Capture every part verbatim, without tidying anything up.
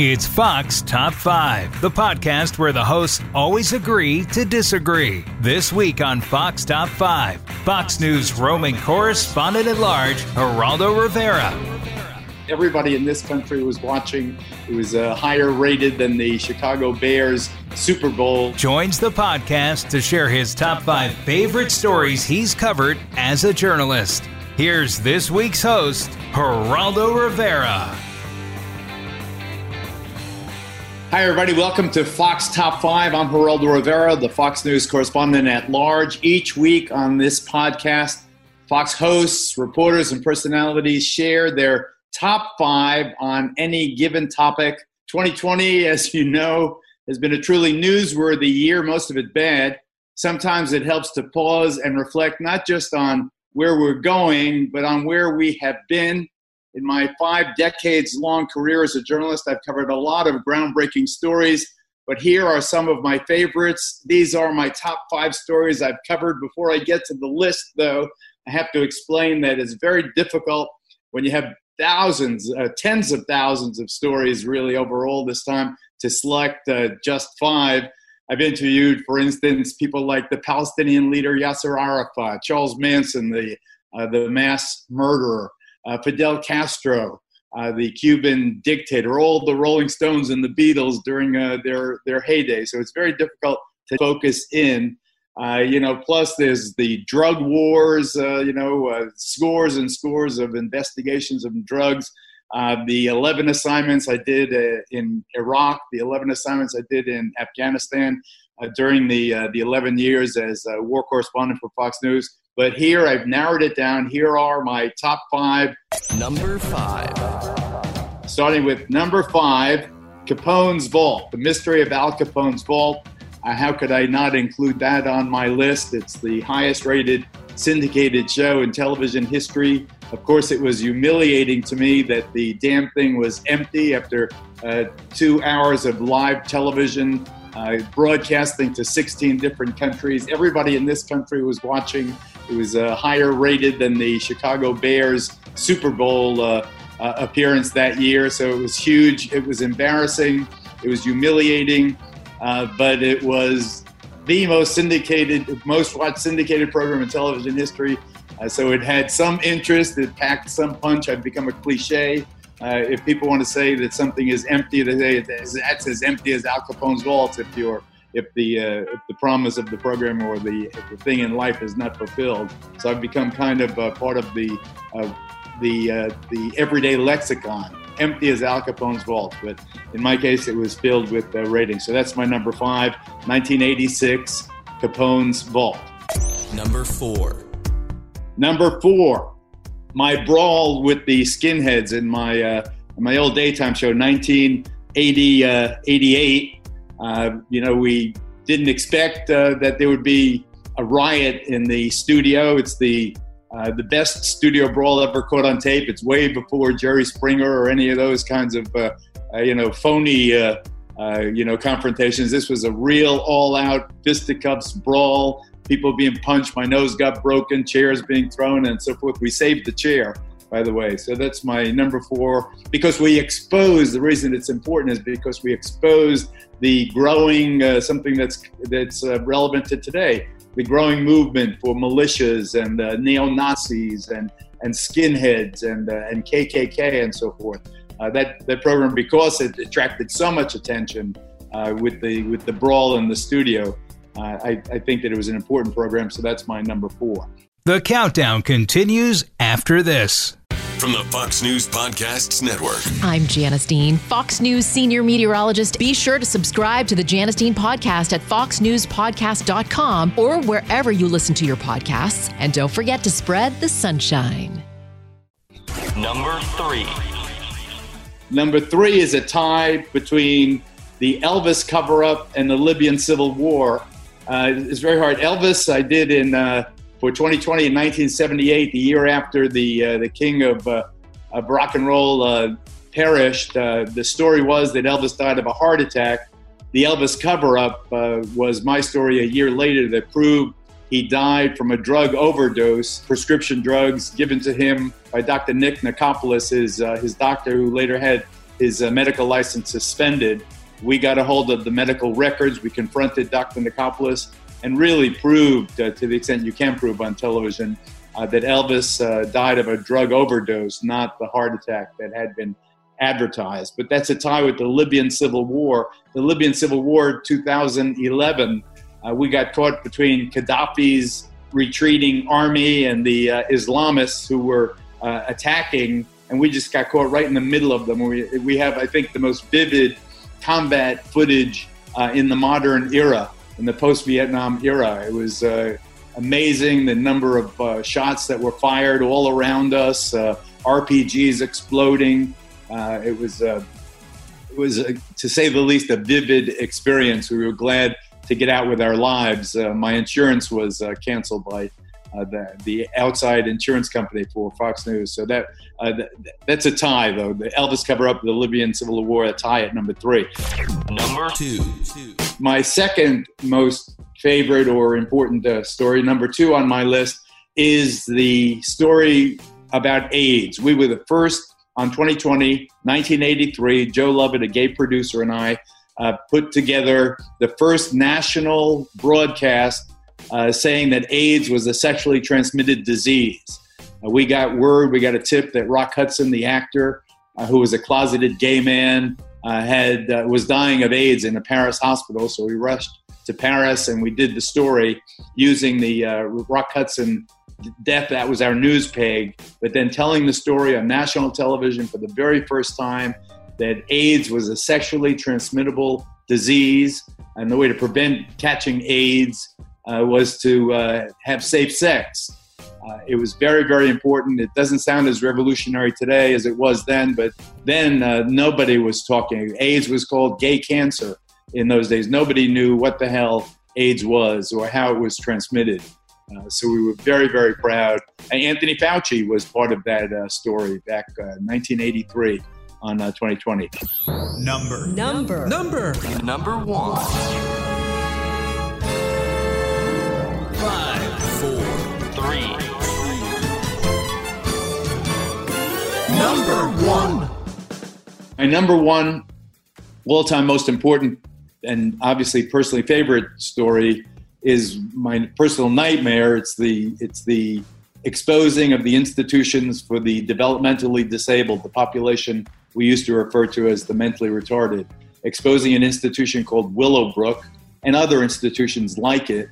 It's Fox Top five, the podcast where the hosts always agree to disagree. This week on Fox Top five, Fox News roaming correspondent-at-large, Geraldo Rivera. Everybody in this country was watching. It was uh, higher rated than the Chicago Bears Super Bowl. Joins the podcast to share his top five favorite stories he's covered as a journalist. Here's this week's host, Geraldo Rivera. Hi, everybody. Welcome to Fox Top five. I'm Geraldo Rivera, the Fox News correspondent at large. Each week on this podcast, Fox hosts, reporters, and personalities share their top five on any given topic. twenty twenty, as you know, has been a truly newsworthy year, most of it bad. Sometimes it helps to pause and reflect not just on where we're going, but on where we have been. In my five decades-long career as a journalist, I've covered a lot of groundbreaking stories, but here are some of my favorites. These are my top five stories I've covered. Before I get to the list, though, I have to explain that it's very difficult when you have thousands, uh, tens of thousands of stories really overall this time to select uh, just five. I've interviewed, for instance, people like the Palestinian leader Yasser Arafat, Charles Manson, the, uh, the mass murderer, Uh, Fidel Castro, uh, the Cuban dictator, all the Rolling Stones and the Beatles during uh, their, their heyday. So it's very difficult to focus in. Uh, you know, plus there's the drug wars, uh, you know, uh, scores and scores of investigations of drugs. Uh, the eleven assignments I did uh, in Iraq, the eleven assignments I did in Afghanistan uh, during the, uh, the eleven years as a war correspondent for Fox News. But here, I've narrowed it down. Here are my top five. Number five. Starting with number five, Capone's Vault, the mystery of Al Capone's Vault. Uh, how could I not include that on my list? It's the highest rated syndicated show in television history. Of course, it was humiliating to me that the damn thing was empty after uh, two hours of live television uh, broadcasting to sixteen different countries. Everybody in this country was watching. It was uh, higher rated than the Chicago Bears Super Bowl uh, uh, appearance that year. So it was huge. It was embarrassing. It was humiliating. Uh, but it was the most syndicated, most watched syndicated program in television history. Uh, so it had some interest. It packed some punch. I've become a cliche. Uh, if people want to say that something is empty, they say that's as empty as Al Capone's vault. If you're If the uh, if the promise of the program or the, the thing in life is not fulfilled, so I've become kind of uh, part of the uh, the uh, the everyday lexicon. Empty as Al Capone's vault, but in my case, it was filled with uh, ratings. So that's my number five, nineteen eighty-six, Capone's Vault. Number four. Number four, my brawl with the skinheads in my uh, in my old daytime show, nineteen eighty-eight. Uh, you know, we didn't expect uh, that there would be a riot in the studio. It's the uh, the best studio brawl ever caught on tape. It's way before Jerry Springer or any of those kinds of uh, uh, you know phony uh, uh, you know confrontations. This was a real all-out fisticuffs brawl. People being punched. My nose got broken. Chairs being thrown and so forth. We saved the chair, by the way. So that's my number four, because we exposed, the reason it's important is because we exposed the growing, uh, something that's that's uh, relevant to today, the growing movement for militias and uh, neo-Nazis and, and skinheads and uh, and K K K and so forth. Uh, that, that program, because it attracted so much attention uh, with the with the brawl in the studio, uh, I, I think that it was an important program, so that's my number four. The countdown continues after this. From the Fox News Podcasts Network. I'm Janice Dean, Fox News senior meteorologist. Be sure to subscribe to the Janice Dean Podcast at fox news podcast dot com or wherever you listen to your podcasts. And don't forget to spread the sunshine. Number three. Number three is a tie between the Elvis cover-up and the Libyan Civil War. Uh, it's very hard. Elvis, I did in... Uh, For twenty twenty in nineteen seventy-eight, the year after the uh, the king of, uh, of rock and roll uh, perished, uh, the story was that Elvis died of a heart attack. The Elvis cover-up uh, was my story a year later that proved he died from a drug overdose, prescription drugs given to him by Doctor Nick Nichopoulos, his, uh, his doctor who later had his uh, medical license suspended. We got a hold of the medical records. We confronted Doctor Nichopoulos and really proved, uh, to the extent you can prove on television, uh, that Elvis uh, died of a drug overdose, not the heart attack that had been advertised. But that's a tie with the Libyan Civil War. The Libyan Civil War two thousand eleven, uh, we got caught between Gaddafi's retreating army and the uh, Islamists who were uh, attacking, and we just got caught right in the middle of them. We, we have, I think, the most vivid combat footage uh, in the modern era, in the post-Vietnam era. It was uh, amazing, the number of uh, shots that were fired all around us, uh, R P Gs exploding. Uh, it was, uh, it was uh, to say the least, a vivid experience. We were glad to get out with our lives. Uh, my insurance was uh, canceled by uh, the, the outside insurance company for Fox News. So that uh, th that's a tie, though. The Elvis cover-up, the Libyan Civil War, a tie at number three. Number two. My second most favorite or important uh, story, number two on my list, is the story about AIDS. We were the first. On twenty twenty, nineteen eighty-three, Joe Lovett, a gay producer, and I uh, put together the first national broadcast uh, saying that AIDS was a sexually transmitted disease. Uh, we got word, we got a tip that Rock Hudson, the actor, uh, who was a closeted gay man, uh, had uh, was dying of AIDS in a Paris hospital. So we rushed to Paris and we did the story using the uh, Rock Hudson death. That was our news peg, but then telling the story on national television for the very first time that AIDS was a sexually transmittable disease, and the way to prevent catching AIDS uh, was to uh, have safe sex. Uh, it was very, very important. It doesn't sound as revolutionary today as it was then, but then uh, nobody was talking. AIDS was called gay cancer in those days. Nobody knew what the hell AIDS was or how it was transmitted. Uh, so we were very, very proud. Uh, Anthony Fauci was part of that uh, story back uh, nineteen eighty-three on uh, twenty twenty. Number. Number. Number. Number one. Five, four, three. Number one. My number one, all-time most important and obviously personally favorite story is my personal nightmare. It's the, it's the exposing of the institutions for the developmentally disabled, the population we used to refer to as the mentally retarded, exposing an institution called Willowbrook and other institutions like it.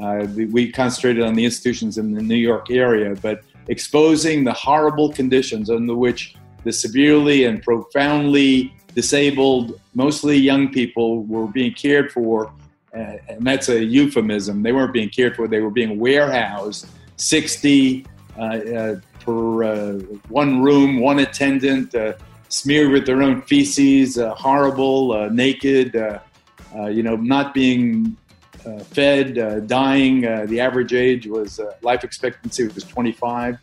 Uh, we, we concentrated on the institutions in the New York area, but exposing the horrible conditions under which the severely and profoundly disabled, mostly young people, were being cared for. And that's a euphemism. They weren't being cared for. They were being warehoused, sixty uh, uh, per uh, one room, one attendant, uh, smeared with their own feces, uh, horrible, uh, naked, uh, uh, you know, not being uh, fed, uh, dying. Uh, the average age was, uh, life expectancy was twenty-five.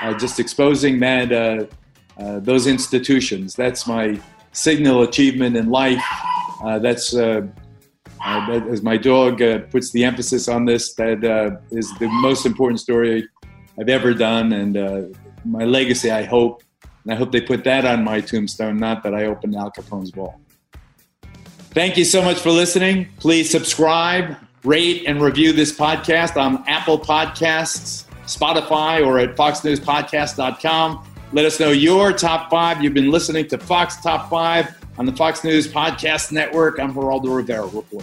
Uh, just exposing that, uh, uh, those institutions. That's my signal achievement in life. Uh, that's... Uh, Uh, as my dog uh, puts the emphasis on this, that uh, is the most important story I've ever done, and uh, my legacy, I hope. And I hope they put that on my tombstone, not that I opened Al Capone's vault. Thank you so much for listening. Please subscribe, rate, and review this podcast on Apple Podcasts, Spotify, or at fox news podcast dot com. Let us know your top five. You've been listening to Fox Top Five on the Fox News Podcast Network. I'm Geraldo Rivera reporting.